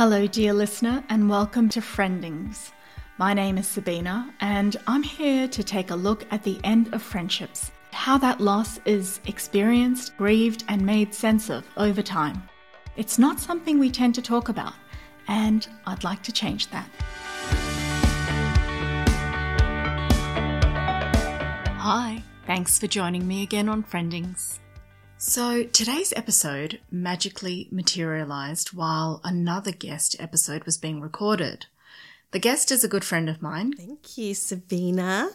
Hello, dear listener, and welcome to Friendings. My name is Sabina, and I'm here to take a look at the end of friendships, how that loss is experienced, grieved, and made sense of over time. It's not something we tend to talk about, and I'd like to change that. Hi, thanks for joining me again on Friendings. So today's episode magically materialized while another guest episode was being recorded. The guest is a good friend of mine. Thank you, Sabina.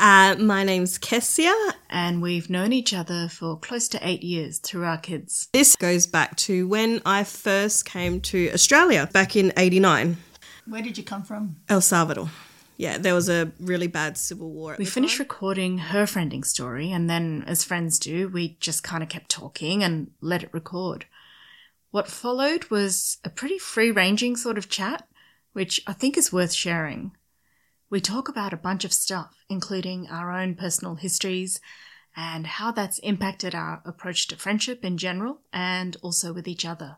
My name's Kesia. And we've known each other for close to 8 years through our kids. This goes back to when I first came to Australia back in 89. Where did you come from? El Salvador. Yeah, there was a really bad civil war. We finished recording her friending story, and then, as friends do, we just kind of kept talking and let it record. What followed was a pretty free-ranging sort of chat, which I think is worth sharing. We talk about a bunch of stuff, including our own personal histories and how that's impacted our approach to friendship in general and also with each other.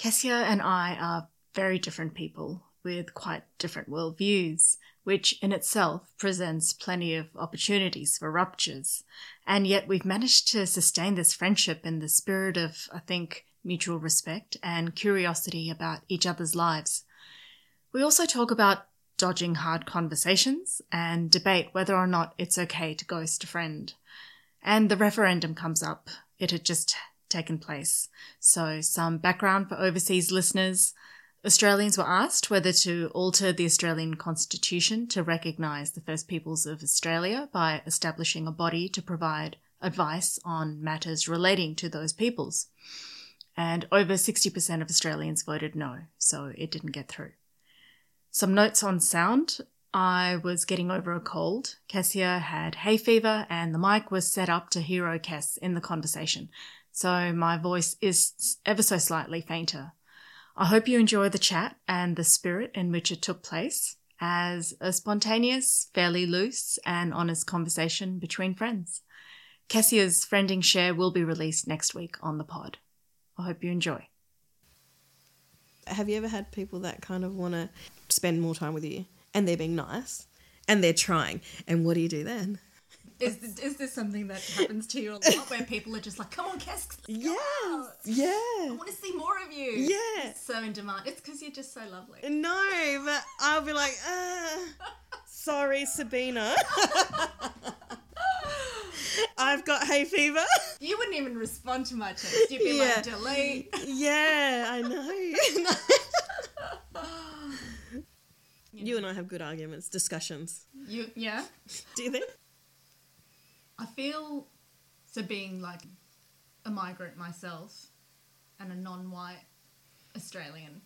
Kesia and I are very different people, with quite different worldviews, which in itself presents plenty of opportunities for ruptures. And yet we've managed to sustain this friendship in the spirit of, I think, mutual respect and curiosity about each other's lives. We also talk about dodging hard conversations and debate whether or not it's okay to ghost a friend. And the referendum comes up. It had just taken place. So some background for overseas listeners. Australians were asked whether to alter the Australian Constitution to recognise the First Peoples of Australia by establishing a body to provide advice on matters relating to those peoples. And over 60% of Australians voted no, so it didn't get through. Some notes on sound. I was getting over a cold. Kesia had hay fever and the mic was set up to hero Kes in the conversation, so my voice is ever so slightly fainter. I hope you enjoy the chat and the spirit in which it took place as a spontaneous, fairly loose and honest conversation between friends. Kesia's friending share will be released next week on the pod. I hope you enjoy. Have you ever had people that kind of want to spend more time with you and they're being nice and they're trying, and what do you do then? Is this something that happens to you a lot where people are just like, come on, Kes, yeah, yeah, I want to see more of you. Yeah. It's so in demand. It's because you're just so lovely. No, but I'll be like, sorry, Sabina. I've got hay fever. You wouldn't even respond to my text. You'd be like, delete. Yeah, I know. You and I have good arguments, discussions. Yeah? Do you think? I feel, so being like a migrant myself and a non-white Australian,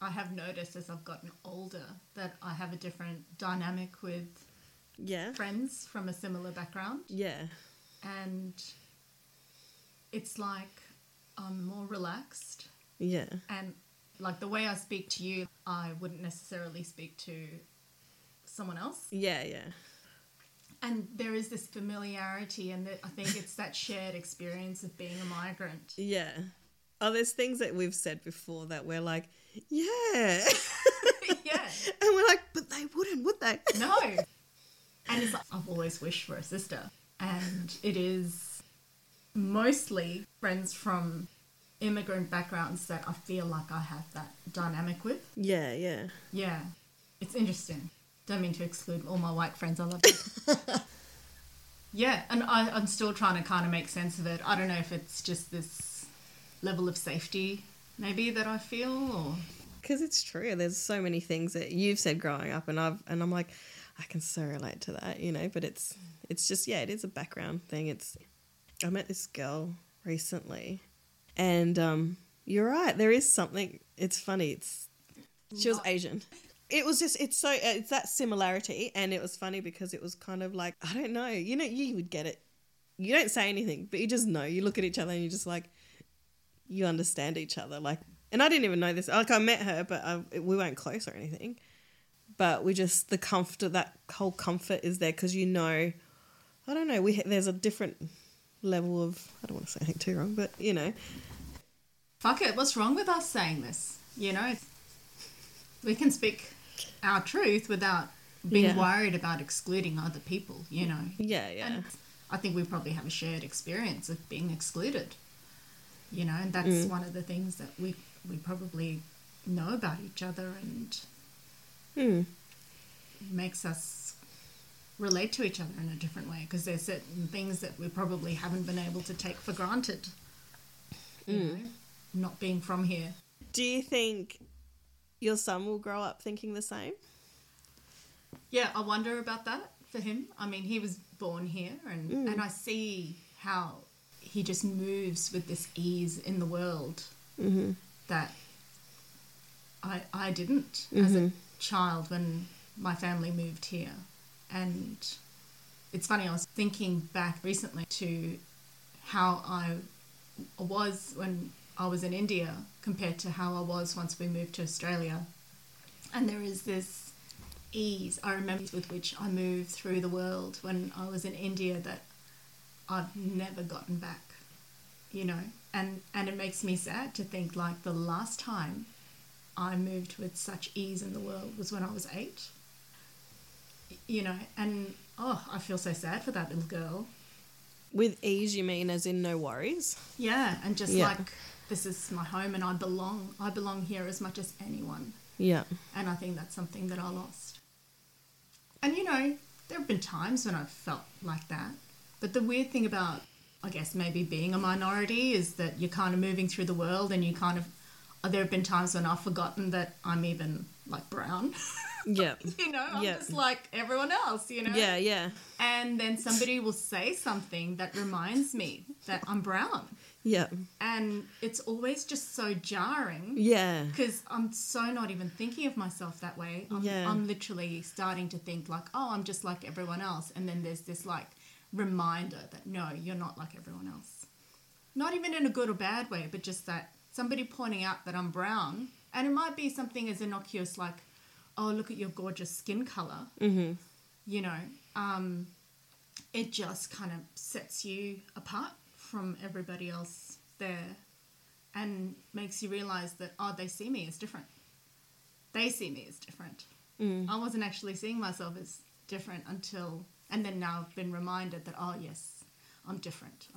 I have noticed as I've gotten older that I have a different dynamic with friends from a similar background. Yeah. And it's like I'm more relaxed. Yeah. And like the way I speak to you, I wouldn't necessarily speak to someone else. Yeah, yeah. And there is this familiarity, and I think it's that shared experience of being a migrant. Yeah. Oh, there's things that we've said before that we're like, yeah. Yeah. And we're like, but they wouldn't, would they? No. And it's like, I've always wished for a sister. And it is mostly friends from immigrant backgrounds that I feel like I have that dynamic with. Yeah, yeah. Yeah. It's interesting. Don't mean to exclude all my white friends. I love it. Yeah, and I'm still trying to kind of make sense of it. I don't know if it's just this level of safety maybe that I feel, or because it's true. There's so many things that you've said growing up, and I'm like, I can so relate to that, you know. But it's just it is a background thing. I met this girl recently, and you're right. There is something. It's funny. She was Asian. It was just, it's that similarity, and it was funny because it was kind of like, I don't know, you know, you would get it. You don't say anything, but you just know. You look at each other and you're just like, you understand each other. Like, and I didn't even know this. Like, I met her, but we weren't close or anything. But we just, the comfort, that whole comfort is there because you know, I don't know, there's a different level of, I don't want to say anything too wrong, but you know. Fuck it, what's wrong with us saying this? you know, we can speak our truth without being worried about excluding other people, you know. Yeah, yeah. And I think we probably have a shared experience of being excluded, you know, and that's one of the things that we probably know about each other and makes us relate to each other in a different way, because there's certain things that we probably haven't been able to take for granted, you know, not being from here. Do you think your son will grow up thinking the same? Yeah, I wonder about that for him. I mean, he was born here and I see how he just moves with this ease in the world that I didn't as a child when my family moved here. And it's funny, I was thinking back recently to how I was when I was in India compared to how I was once we moved to Australia. And there is this ease, I remember, with which I moved through the world when I was in India that I've never gotten back, you know. And it makes me sad to think, like, the last time I moved with such ease in the world was when I was 8, you know, and I feel so sad for that little girl. With ease, you mean as in no worries? Yeah, and just like, this is my home and I belong here as much as anyone. Yeah. And I think that's something that I lost. And, you know, there have been times when I've felt like that. But the weird thing about, I guess, maybe being a minority is that you're kind of moving through the world and you kind of, there have been times when I've forgotten that I'm even, like, brown. Yeah. You know, I'm just like everyone else, you know. Yeah, yeah. And then somebody will say something that reminds me that I'm brown. Yeah. And it's always just so jarring. Yeah. Because I'm so not even thinking of myself that way. I'm literally starting to think like, oh, I'm just like everyone else. And then there's this, like, reminder that, no, you're not like everyone else. Not even in a good or bad way, but just that somebody pointing out that I'm brown. And it might be something as innocuous like, oh, look at your gorgeous skin colour. Mm-hmm. You know, it just kind of sets you apart from everybody else there and makes you realise that, oh, they see me as different. They see me as different. Mm. I wasn't actually seeing myself as different until, and then now I've been reminded that, oh, yes, I'm different.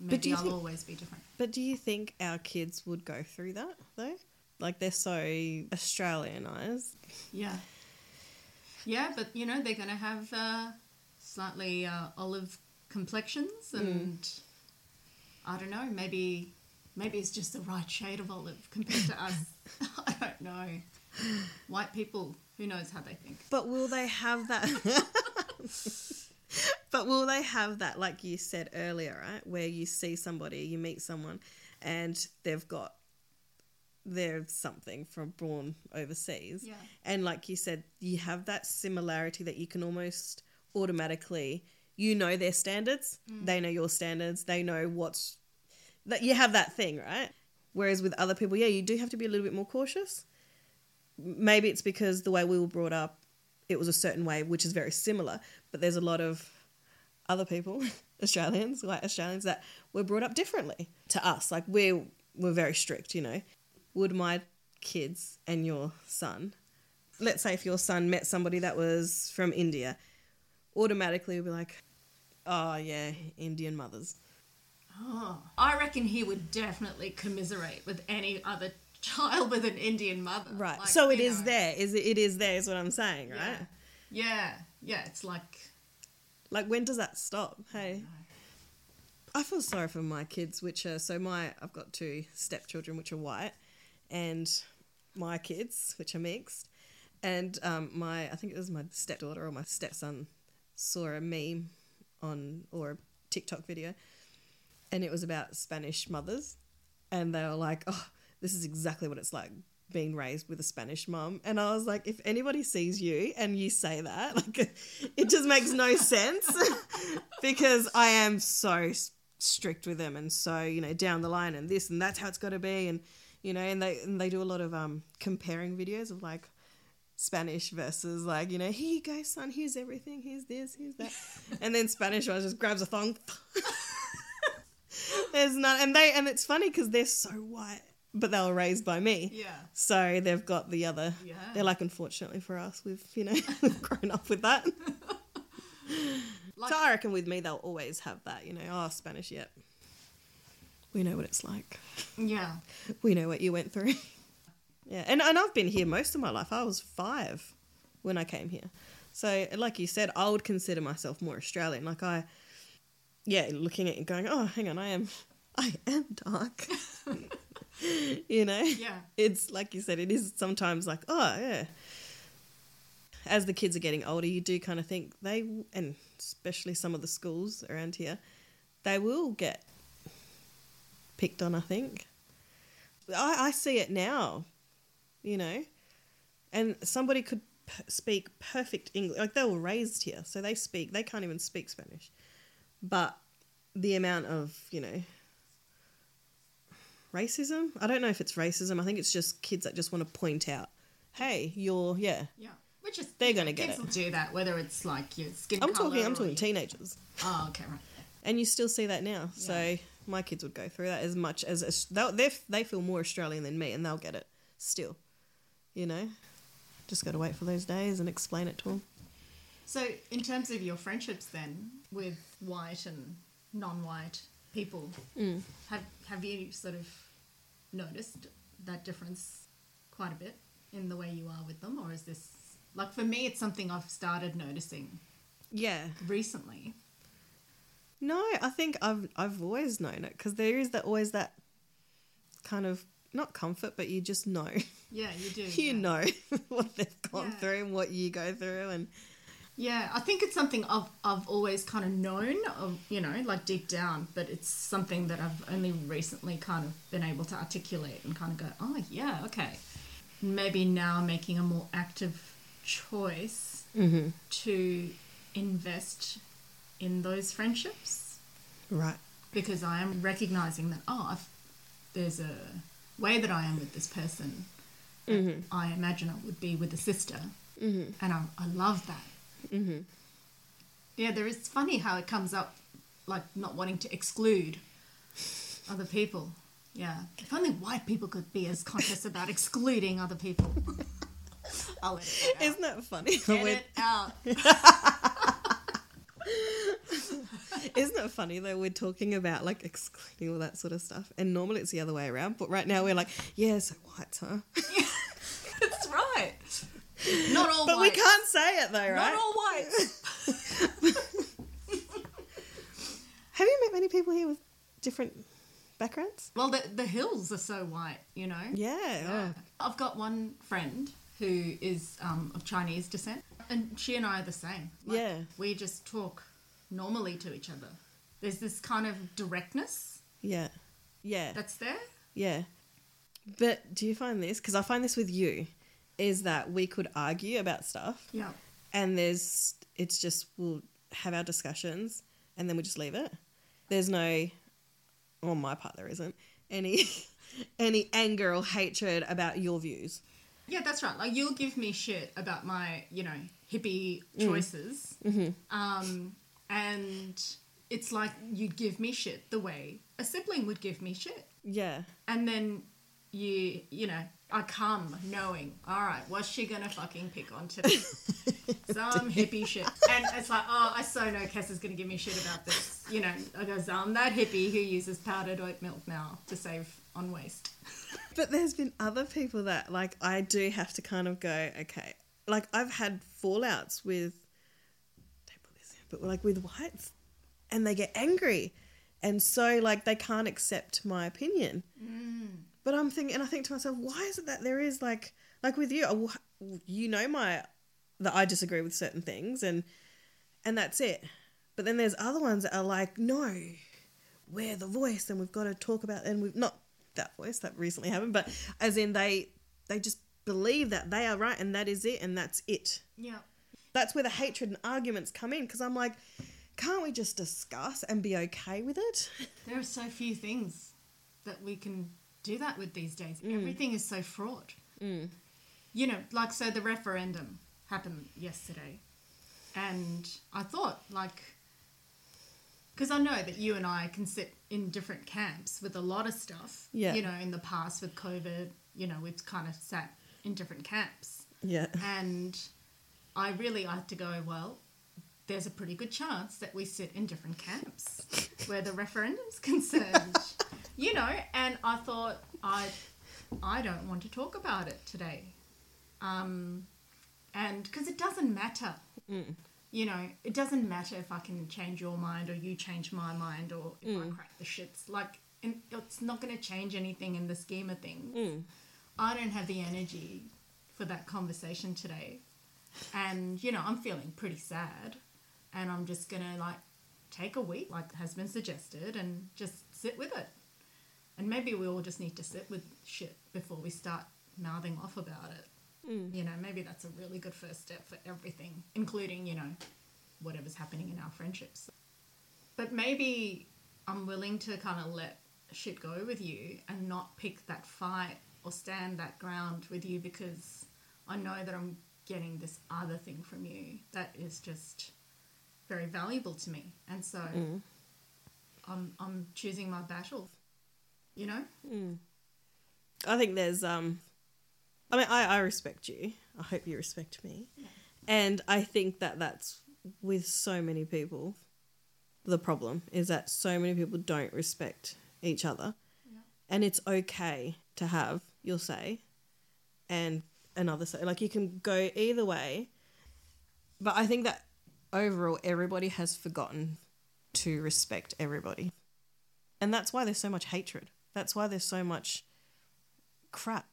Maybe I'll always be different. But do you think our kids would go through that though? Like, they're so Australianised. Yeah. Yeah, but, you know, they're going to have slightly olive complexions and, I don't know, maybe it's just the right shade of olive compared to us. I don't know. White people, who knows how they think. But will they have that? But will they have that, like you said earlier, right, where you see somebody, you meet someone, and they're something from born overseas. Yeah. And like you said, you have that similarity that you can almost automatically, you know their standards, they know your standards, they know that you have that thing, right? Whereas with other people, you do have to be a little bit more cautious. Maybe it's because the way we were brought up, it was a certain way, which is very similar, but there's a lot of other people, Australians, white Australians, that were brought up differently to us. Like, we're very strict, you know. Would my kids and your son, let's say if your son met somebody that was from India, automatically would be like, oh, yeah, Indian mothers. Oh, I reckon he would definitely commiserate with any other child with an Indian mother. Right. Like, so it is there is what I'm saying, right? Yeah. Yeah. Yeah. It's like when does that stop? Hey. I feel sorry for my kids, which are, I've got 2 stepchildren, which are white, and my kids, which are mixed, and I think it was my stepdaughter or my stepson saw a meme or a TikTok video, and it was about Spanish mothers, and they were like, oh, this is exactly what it's like being raised with a Spanish mum. And I was like, if anybody sees you and you say that, like, it just makes no sense because I am so strict with them and so, you know, down the line and this and that's how it's got to be. And, you know, and they do a lot of comparing videos of, like, Spanish versus, like, you know, here you go, son, here's everything, here's this, here's that. And then Spanish one just grabs a thong. There's none. And it's funny because they're so white. but they were raised by me. Yeah. So they've got the other. Yeah. They're like, unfortunately for us, we've, you know, we've grown up with that. Like, so I reckon with me, they'll always have that, you know, oh, Spanish, yep. We know what it's like. Yeah. We know what you went through. Yeah. And I've been here most of my life. I was 5 when I came here. So like you said, I would consider myself more Australian. Like I, yeah, looking at it and going, oh, hang on, I am dark. You know? Yeah. It's like you said, it is sometimes like, oh, yeah. As the kids are getting older, you do kind of think they, and especially some of the schools around here, they will get picked on, I think. I see it now, you know, and somebody could speak perfect English. Like they were raised here, so they can't even speak Spanish. But the amount of, you know, racism, I don't know if it's racism. I think it's just kids that just want to point out, hey, you're, yeah. Yeah. Which is, they're going to get it. Kids will do that, whether it's like your skin colour. I'm talking teenagers. Oh, okay, right. And you still see that now. Yeah. So my kids would go through that as much as they feel more Australian than me, and they'll get it still, you know. Just got to wait for those days and explain it to them. So in terms of your friendships then with white and non-white people, have you sort of noticed that difference quite a bit in the way you are with them, or is this, like for me it's something I've started noticing recently? No, I think I've always known it, because there is always that kind of, not comfort, but you just know. Yeah, you do. you know what they've gone through and what you go through. And yeah, I think it's something I've always kind of known, you know, like deep down, but it's something that I've only recently kind of been able to articulate and kind of go, oh, yeah, okay. Maybe now making a more active choice to invest in those friendships. Right. Because I am recognizing that, oh, there's a way that I am with this person. Mm-hmm. I imagine I would be with a sister. Mm-hmm. And I love that. Mm-hmm. Yeah, it's funny how it comes up, like not wanting to exclude other people. Yeah. If only white people could be as conscious about excluding other people. I'll let it go. Isn't that funny? Get it out. Isn't it funny though, we're talking about like excluding all that sort of stuff, and normally it's the other way around, but right now we're like, yeah, so whites, huh? Yeah, that's right. Not all whites. But we can't say it though, right? Not all whites. Have you met many people here with different backgrounds? Well, the hills are so white, you know? Yeah. I've got one friend who is of Chinese descent, and she and I are the same. Like, yeah. We just talk normally to each other. There's this kind of directness. Yeah. Yeah. That's there. Yeah. But do you find this, because I find this with you, is that we could argue about stuff. Yeah. And it's just, we'll have our discussions and then we just leave it. There's no, on my part there isn't, any anger or hatred about your views. Yeah, that's right. Like you'll give me shit about my, you know, hippie choices. Mm-hmm. And it's like you'd give me shit the way a sibling would give me shit. Yeah. And then you know, I come knowing, all right, what's she going to fucking pick on today? Some hippie shit. And it's like, oh, I so know Kes is going to give me shit about this. You know, I go, I'm that hippie who uses powdered oat milk now to save on waste. But there's been other people that, like, I do have to kind of go, okay. Like, I've had fallouts with... but like with whites, and they get angry, and so like they can't accept my opinion. But I'm thinking, and I think to myself, why is it that there is like with you, you know, that I disagree with certain things, and that's it. But then there's other ones that are like, no, we're the voice, and we've got to talk about, and we've not that voice that recently happened, but as in they just believe that they are right, and that is it, and that's it. Yeah. That's where the hatred and arguments come in, because I'm like, can't we just discuss and be okay with it? There are so few things that we can do that with these days. Everything is so fraught. You know, like, so the referendum happened yesterday, and I thought, like, because I know that you and I can sit in different camps with a lot of stuff. Yeah. You know, in the past with COVID, you know, we've kind of sat in different camps. Yeah. And I really like to go, well, there's a pretty good chance that we sit in different camps where the referendum's concerned, you know. And I thought, I don't want to talk about it today. And because it doesn't matter, you know, it doesn't matter if I can change your mind or you change my mind or if I crack the shits. Like, it's not going to change anything in the scheme of things. I don't have the energy for that conversation today. And, you know, I'm feeling pretty sad and I'm just going to, like, take a week, like has been suggested, and just sit with it. And maybe we all just need to sit with shit before we start mouthing off about it. You know, maybe that's a really good first step for everything, including, you know, whatever's happening in our friendships. But maybe I'm willing to kind of let shit go with you and not pick that fight or stand that ground with you because I know that I'm getting this other thing from you that is just very valuable to me. And so I'm choosing my battles, you know? I think there's I mean, I respect you. I hope you respect me. Yeah. And I think that that's with so many people. The problem is that so many people don't respect each other. Yeah. And it's okay to have your say and another say. Like, you can go either way. But I think that overall everybody has forgotten to respect everybody. And that's why there's so much hatred. That's why there's so much crap.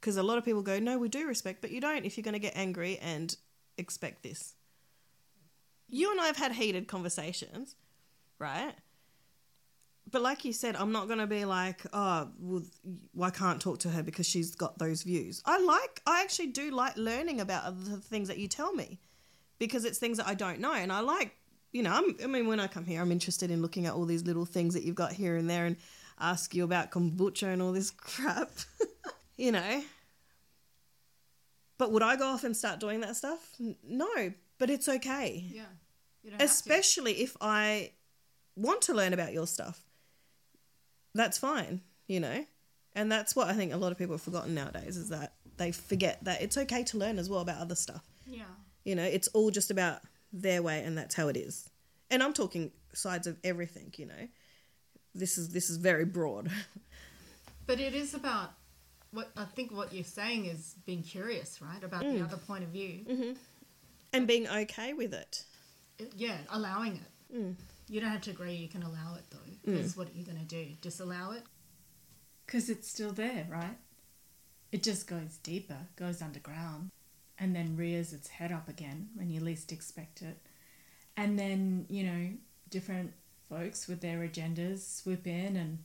Because a lot of people go, no, we do respect, but you don't if you're going to get angry and expect this. You and I have had heated conversations, right? But like you said, I'm not going to be like, oh, well, I can't talk to her because she's got those views. I actually do like learning about the things that you tell me because it's things that I don't know. And I like, you know, I mean, when I come here, I'm interested in looking at all these little things that you've got here and there and ask you about kombucha and all this crap. You know, but would I go off and start doing that stuff? No, but it's okay. Yeah. You don't especially if I want to learn about your stuff. That's fine, you know, and that's what I think a lot of people have forgotten nowadays is that they forget that it's okay to learn as well about other stuff. Yeah. You know, it's all just about their way and that's how it is. And I'm talking sides of everything, you know, this is very broad. But it is about... What you're saying is being curious, right, about the other point of view. Mm-hmm. And being okay with it. Yeah, allowing it. You don't have to agree, you can allow it, though. Because what are you going to do? Disallow it? Because it's still there, right? It just goes deeper, goes underground, and then rears its head up again when you least expect it. And then, you know, different folks with their agendas swoop in and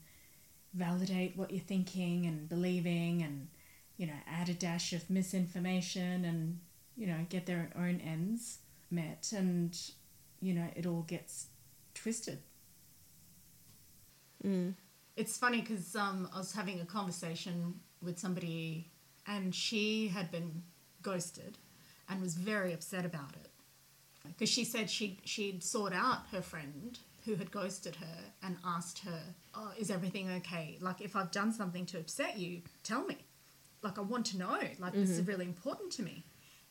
validate what you're thinking and believing and, you know, add a dash of misinformation and, you know, get their own ends met and, you know, it all gets twisted. It's funny because I was having a conversation with somebody and she had been ghosted and was very upset about it because she said she'd sought out her friend who had ghosted her and asked her, oh, is everything okay? Like, if I've done something to upset you, tell me. Like, I want to know. Like, this is really important to me.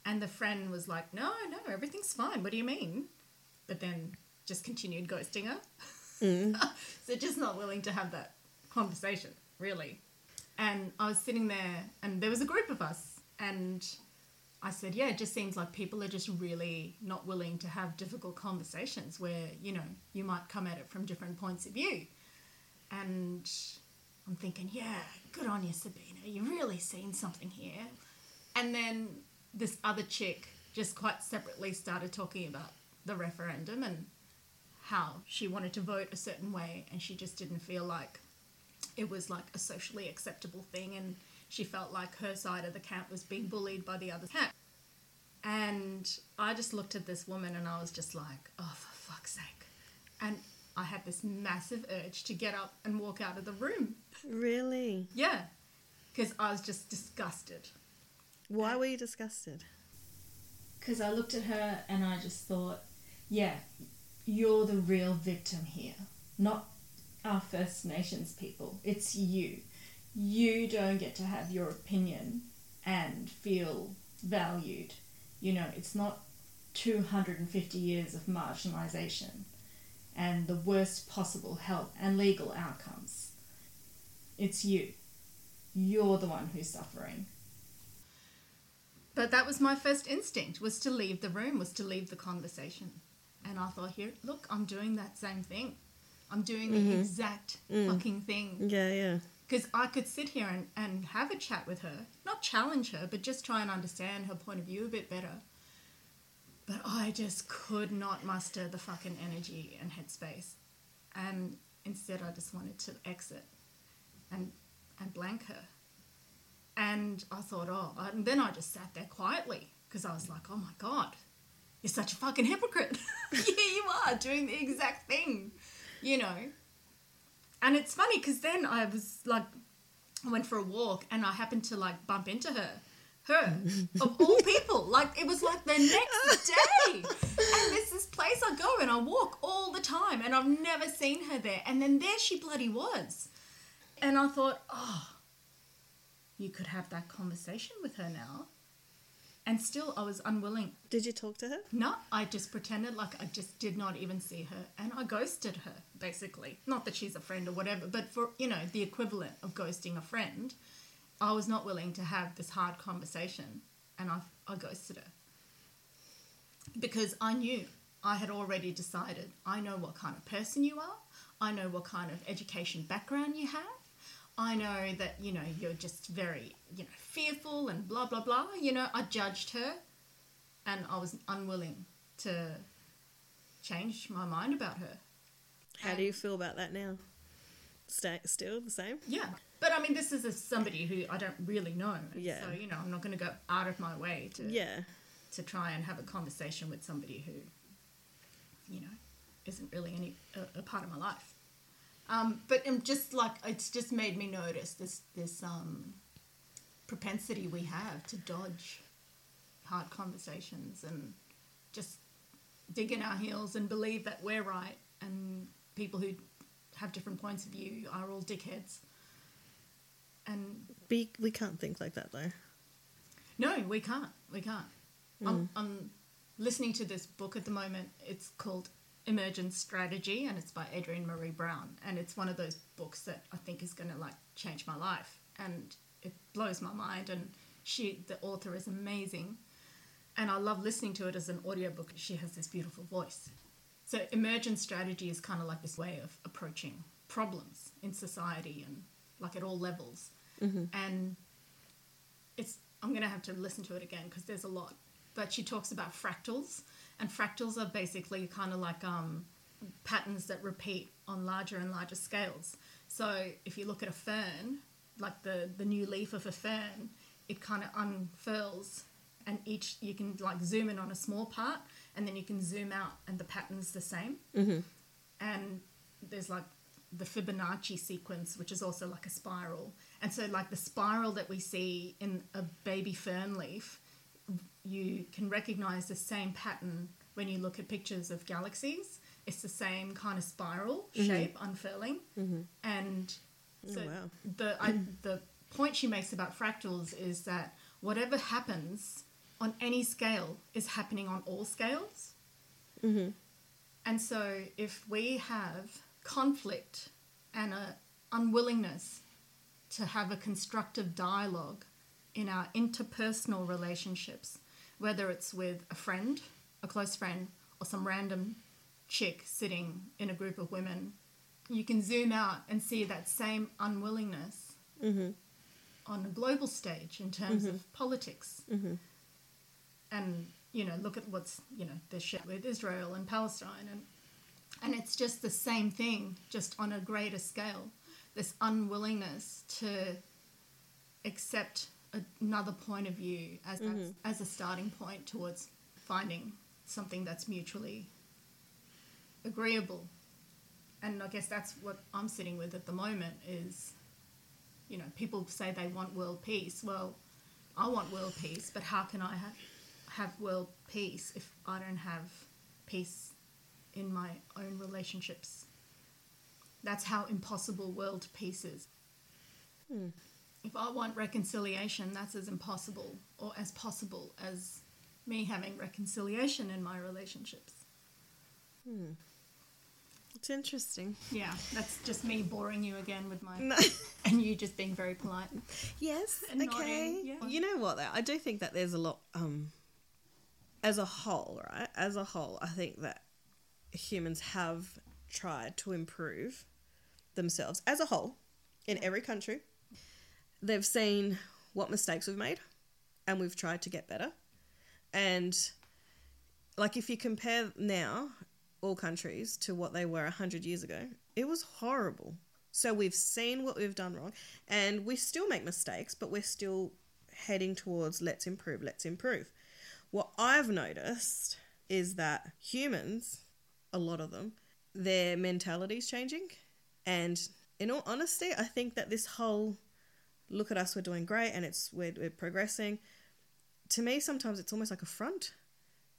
And the friend was like, no, everything's fine. What do you mean? But then just continued ghosting her. So just not willing to have that conversation, really. And I was sitting there and there was a group of us and I said, yeah, it just seems like people are just really not willing to have difficult conversations where, you know, you might come at it from different points of view. And I'm thinking, yeah, good on you, Sabina. You've really seen something here. And then this other chick just quite separately started talking about the referendum and how she wanted to vote a certain way and she just didn't feel like it was like a socially acceptable thing and she felt like her side of the camp was being bullied by the other camp. And I just looked at this woman and I was just like, oh, for fuck's sake. And I had this massive urge to get up and walk out of the room. Really? Yeah, because I was just disgusted. Why were you disgusted? Because I looked at her and I just thought, yeah, you're the real victim here, not our First Nations people. It's you. You don't get to have your opinion and feel valued. You know, it's not 250 years of marginalization and the worst possible health and legal outcomes. It's you. You're the one who's suffering. But that was my first instinct, was to leave the room, was to leave the conversation. And I thought, here, look, I'm doing that same thing. I'm doing the exact fucking thing. Yeah, yeah. Because I could sit here and have a chat with her, not challenge her, but just try and understand her point of view a bit better. But I just could not muster the fucking energy and headspace. And instead I just wanted to exit and blank her. And I thought, and then I just sat there quietly because I was like, oh my God, you're such a fucking hypocrite. Yeah, you are doing the exact thing, you know. And it's funny because then I was like, I went for a walk and I happened to like bump into her, of all people. Like, it was like the next day. And there's this place I go and I walk all the time and I've never seen her there. And then there she bloody was. And I thought, you could have that conversation with her now. And still I was unwilling. Did you talk to her? No, I just pretended like I just did not even see her. And I ghosted her, basically. Not that she's a friend or whatever, but for, you know, the equivalent of ghosting a friend, I was not willing to have this hard conversation. And I ghosted her. Because I knew, I had already decided, I know what kind of person you are. I know what kind of education background you have. I know that, you know, you're just very, you know, fearful and blah, blah, blah. You know, I judged her and I was unwilling to change my mind about her. How do you feel about that now? Still the same? Yeah. But, I mean, this is somebody who I don't really know. Yeah. So, you know, I'm not going to go out of my way to try and have a conversation with somebody who, you know, isn't really a part of my life. But I'm just like, it's just made me notice this propensity we have to dodge hard conversations and just dig in our heels and believe that we're right and people who have different points of view are all dickheads. And we can't think like that though. No, we can't. I'm listening to this book at the moment. It's called Emergent Strategy, and it's by Adrienne Marie Brown, and it's one of those books that I think is going to like change my life, and it blows my mind, and the author is amazing, and I love listening to it as an audiobook. She has this beautiful voice. So Emergent Strategy is kind of like this way of approaching problems in society and like at all levels, and I'm going to have to listen to it again because there's a lot, but she talks about fractals. And fractals are basically kind of like patterns that repeat on larger and larger scales. So if you look at a fern, like the new leaf of a fern, it kind of unfurls and you can like zoom in on a small part and then you can zoom out and the pattern's the same. Mm-hmm. And there's like the Fibonacci sequence, which is also like a spiral. And so like the spiral that we see in a baby fern leaf, you can recognize the same pattern when you look at pictures of galaxies. It's the same kind of spiral shape unfurling. Mm-hmm. And so the point she makes about fractals is that whatever happens on any scale is happening on all scales. Mm-hmm. And so if we have conflict and an unwillingness to have a constructive dialogue in our interpersonal relationships, whether it's with a friend, a close friend, or some random chick sitting in a group of women, you can zoom out and see that same unwillingness on a global stage in terms of politics. Mm-hmm. And, you know, look at what's, you know, the shit with Israel and Palestine. And it's just the same thing, just on a greater scale, this unwillingness to accept another point of view as a starting point towards finding something that's mutually agreeable. And I guess that's what I'm sitting with at the moment is, you know, people say they want world peace. Well, I want world peace, but how can I have world peace if I don't have peace in my own relationships. That's how impossible world peace is. Hmm. If I want reconciliation, that's as impossible or as possible as me having reconciliation in my relationships. Hmm. It's interesting. Yeah, that's just me boring you again with my... No. And you just being very polite. Yes, and okay. Yeah. You know what, though? I do think that there's a lot... as a whole, right? As a whole, I think that humans have tried to improve themselves as a whole in every country. They've seen what mistakes we've made and we've tried to get better. And, like, if you compare now... all countries to what they were 100 years ago, it was horrible. So we've seen what we've done wrong, and we still make mistakes, but we're still heading towards let's improve. What I've noticed is that humans, a lot of them, their mentality's changing. And in all honesty, I think that this whole look at us, we're doing great and we're progressing, to me sometimes it's almost like a front,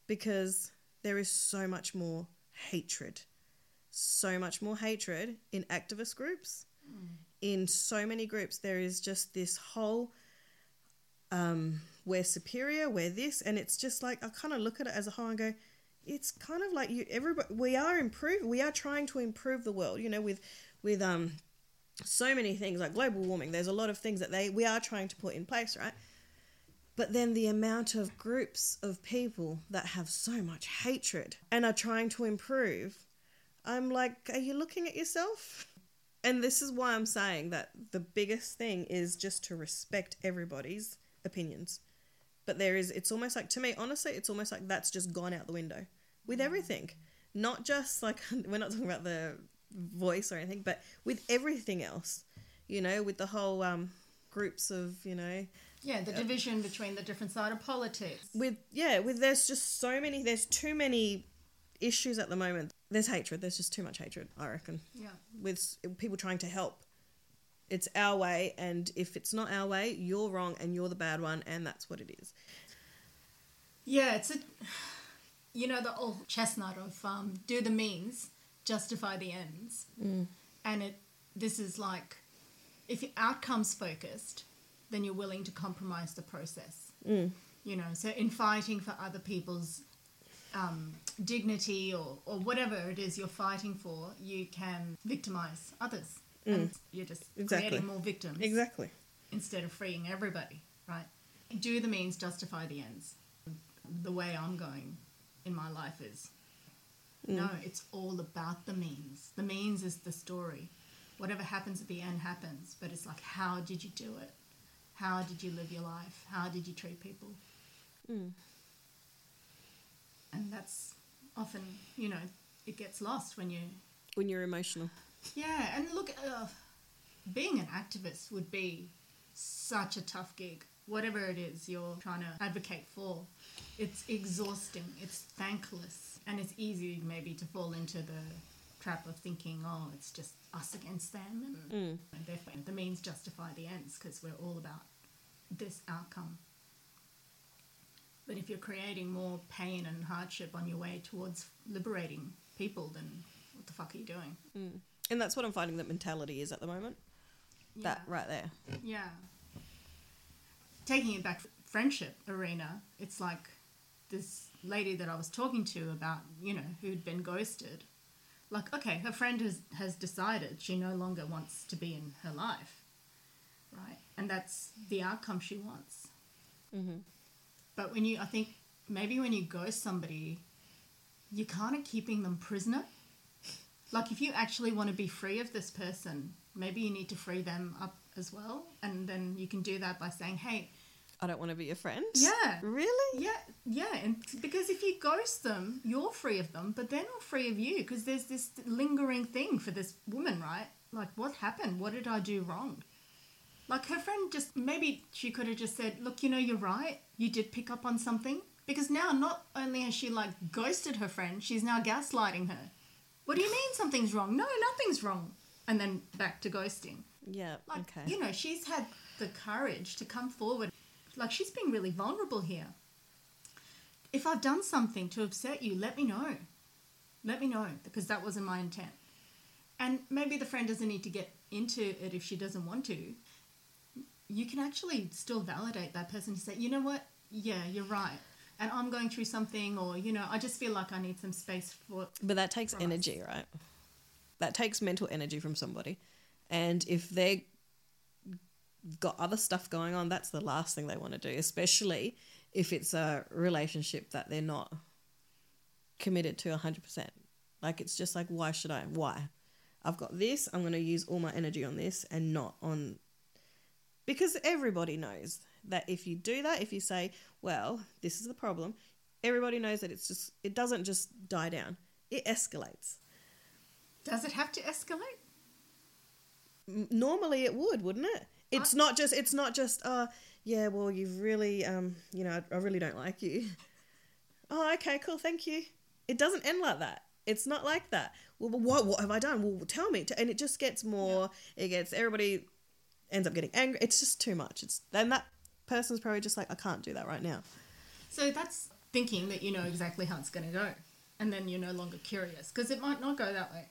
because there is so much more hatred. So much more hatred in activist groups. Mm. In so many groups, there is just this whole we're superior, we're this, and it's just like, I kind of look at it as a whole and go, it's kind of like we are trying to improve the world, you know, with so many things like global warming. There's a lot of things that we are trying to put in place, right? But then the amount of groups of people that have so much hatred and are trying to improve, I'm like, are you looking at yourself? And this is why I'm saying that the biggest thing is just to respect everybody's opinions. But it's almost like, to me, honestly, it's almost like that's just gone out the window with everything. Not just like, we're not talking about the voice or anything, but with everything else, you know, with the whole groups of, you know... Yeah, the division between the different side of politics. There's just so many, there's too many issues at the moment. There's hatred, there's just too much hatred, I reckon. Yeah. With people trying to help. It's our way, and if it's not our way, you're wrong and you're the bad one, and that's what it is. Yeah, it's the old chestnut of do the means, justify the ends. Mm. And this is like, if you're outcomes focused, then you're willing to compromise the process. Mm. You know, so in fighting for other people's dignity or whatever it is you're fighting for, you can victimize others. Mm. And you're just creating more victims. Exactly. Instead of freeing everybody, right? Do the means, justify the ends. The way I'm going in my life is, no, it's all about the means. The means is the story. Whatever happens at the end happens, but it's like, how did you do it? How did you live your life? How did you treat people? Mm. And that's often, you know, it gets lost when you're emotional. Yeah, and look, being an activist would be such a tough gig. Whatever it is you're trying to advocate for, it's exhausting, it's thankless, and it's easy maybe to fall into the trap of thinking, oh, it's just us against them, and therefore the means justify the ends because we're all about this outcome. But if you're creating more pain and hardship on your way towards liberating people, then what the fuck are you doing? Mm. And that's what I'm finding that mentality is at the moment. Yeah. That right there. Yeah. Taking it back to friendship arena, it's like this lady that I was talking to about, you know, who'd been ghosted. Like, okay, her friend has decided she no longer wants to be in her life, right? And that's the outcome she wants. Mm-hmm. But I think maybe when you ghost somebody, you're kind of keeping them prisoner. Like, if you actually want to be free of this person, maybe you need to free them up as well. And then you can do that by saying, hey... I don't want to be your friend. Yeah. Really? Yeah. Yeah. And because if you ghost them, you're free of them, but they're not free of you, because there's this lingering thing for this woman, right? Like, what happened? What did I do wrong? Like, her friend just, maybe she could have just said, look, you know, you're right. You did pick up on something. Because now not only has she, like, ghosted her friend, she's now gaslighting her. What do you mean something's wrong? No, nothing's wrong. And then back to ghosting. Yeah. Like, okay. You know, she's had the courage to come forward. Like, she's being really vulnerable here. If I've done something to upset you, let me know. let me know, because that wasn't my intent. And maybe the friend doesn't need to get into it if she doesn't want to. You can actually still validate that person to say, you know what, yeah, you're right. And I'm going through something, or, you know, I just feel like I need some space for... But that takes energy, right? That takes mental energy from somebody. And if they've got other stuff going on, that's the last thing they want to do, especially if it's a relationship that they're not committed to 100%. Like, it's just like, why should I? Why? I've got this, I'm going to use all my energy on this and not on... Because everybody knows that if you do that, if you say, well, this is the problem, everybody knows that it's just, it doesn't just die down. It escalates. Does it have to escalate? Normally it would, wouldn't it? It's not just, yeah, well, you've really, you know, I really don't like you. Oh, okay, cool, thank you. It doesn't end like that. It's not like that. Well, what have I done? Well, tell me. And it just gets more, it gets, everybody ends up getting angry. It's just too much. Then that person's probably just like, I can't do that right now. So that's thinking that you know exactly how it's going to go. And then you're no longer curious, because it might not go that way.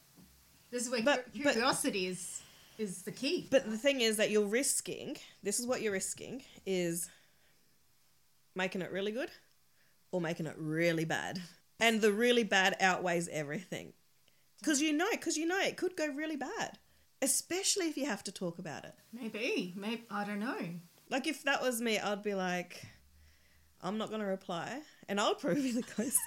This is where curiosity is the key. But the thing is that you're risking, this is what you're risking, is making it really good or making it really bad. And the really bad outweighs everything. Because you know it could go really bad. Especially if you have to talk about it. Maybe. I don't know. Like, if that was me, I'd be like, I'm not going to reply. And I'll probably be the ghost.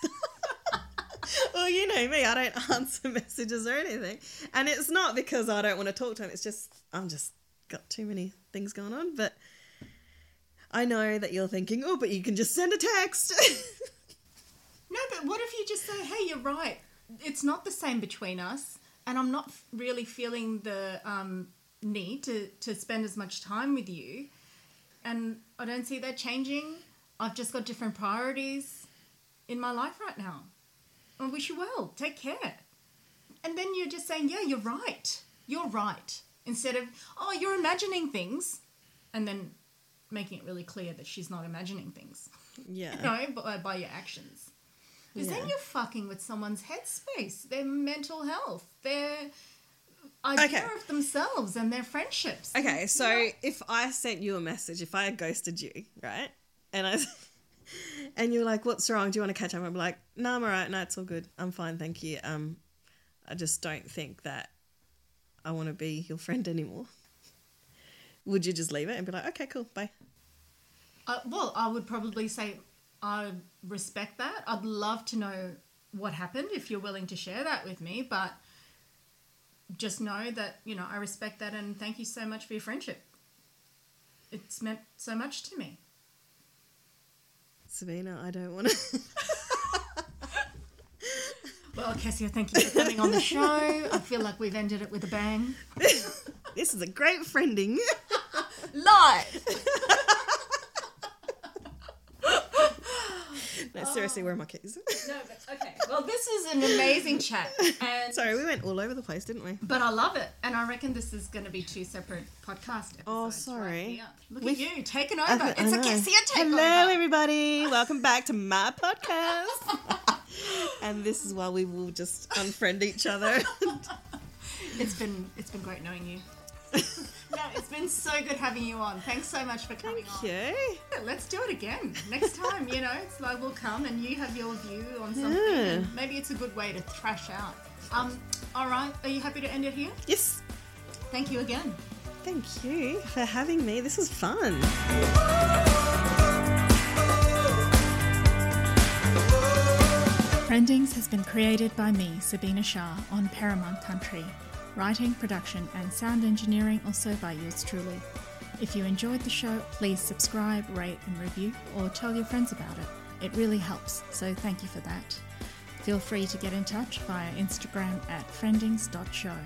Well, you know me. I don't answer messages or anything. And it's not because I don't want to talk to him. It's just, I'm just got too many things going on. But I know that you're thinking, oh, but you can just send a text. No, but what if you just say, hey, you're right. It's not the same between us. And I'm not really feeling the need to spend as much time with you. And I don't see that changing. I've just got different priorities in my life right now. I wish you well. Take care. And then you're just saying, yeah, you're right. You're right. Instead of, oh, you're imagining things. And then making it really clear that she's not imagining things. Yeah. You know, by your actions. Because then you're fucking with someone's headspace, their mental health, their idea of themselves and their friendships. Okay, so if I sent you a message, if I ghosted you, right? And you're like, what's wrong? Do you want to catch up? I'm like, no, I'm all right. No, it's all good. I'm fine, thank you. I just don't think that I want to be your friend anymore. Would you just leave it and be like, okay, cool, bye? Well, I would probably say... I respect that. I'd love to know what happened if you're willing to share that with me, but just know that, you know, I respect that and thank you so much for your friendship. It's meant so much to me. Sabina, I don't want to... Well, Kesia, thank you for coming on the show. I feel like we've ended it with a bang. This is a great friending. Live! No, seriously, where are my keys? No, but okay. Well, this is an amazing chat. And sorry, we went all over the place, didn't we? But I love it. And I reckon this is going to be two separate podcast episodes. Oh, sorry. Right? Look at you, taking over. It's a Kesia takeover. Hello, everybody. Welcome back to my podcast. And this is why we will just unfriend each other. It's been great knowing you. No, it's been so good having you on. Thanks so much for coming on. Yeah, let's do it again next time. You know, it's like we'll come and you have your view on something. Yeah. And maybe it's a good way to thrash out. All right, are you happy to end it here? Yes. Thank you again. Thank you for having me. This was fun. Friendings has been created by me, Sabina Shah, on Paramount Country. Writing, production and sound engineering also by yours truly. If you enjoyed the show, please subscribe, rate and review, or tell your friends about it. It really helps, so thank you for that. Feel free to get in touch via Instagram at friendings.show.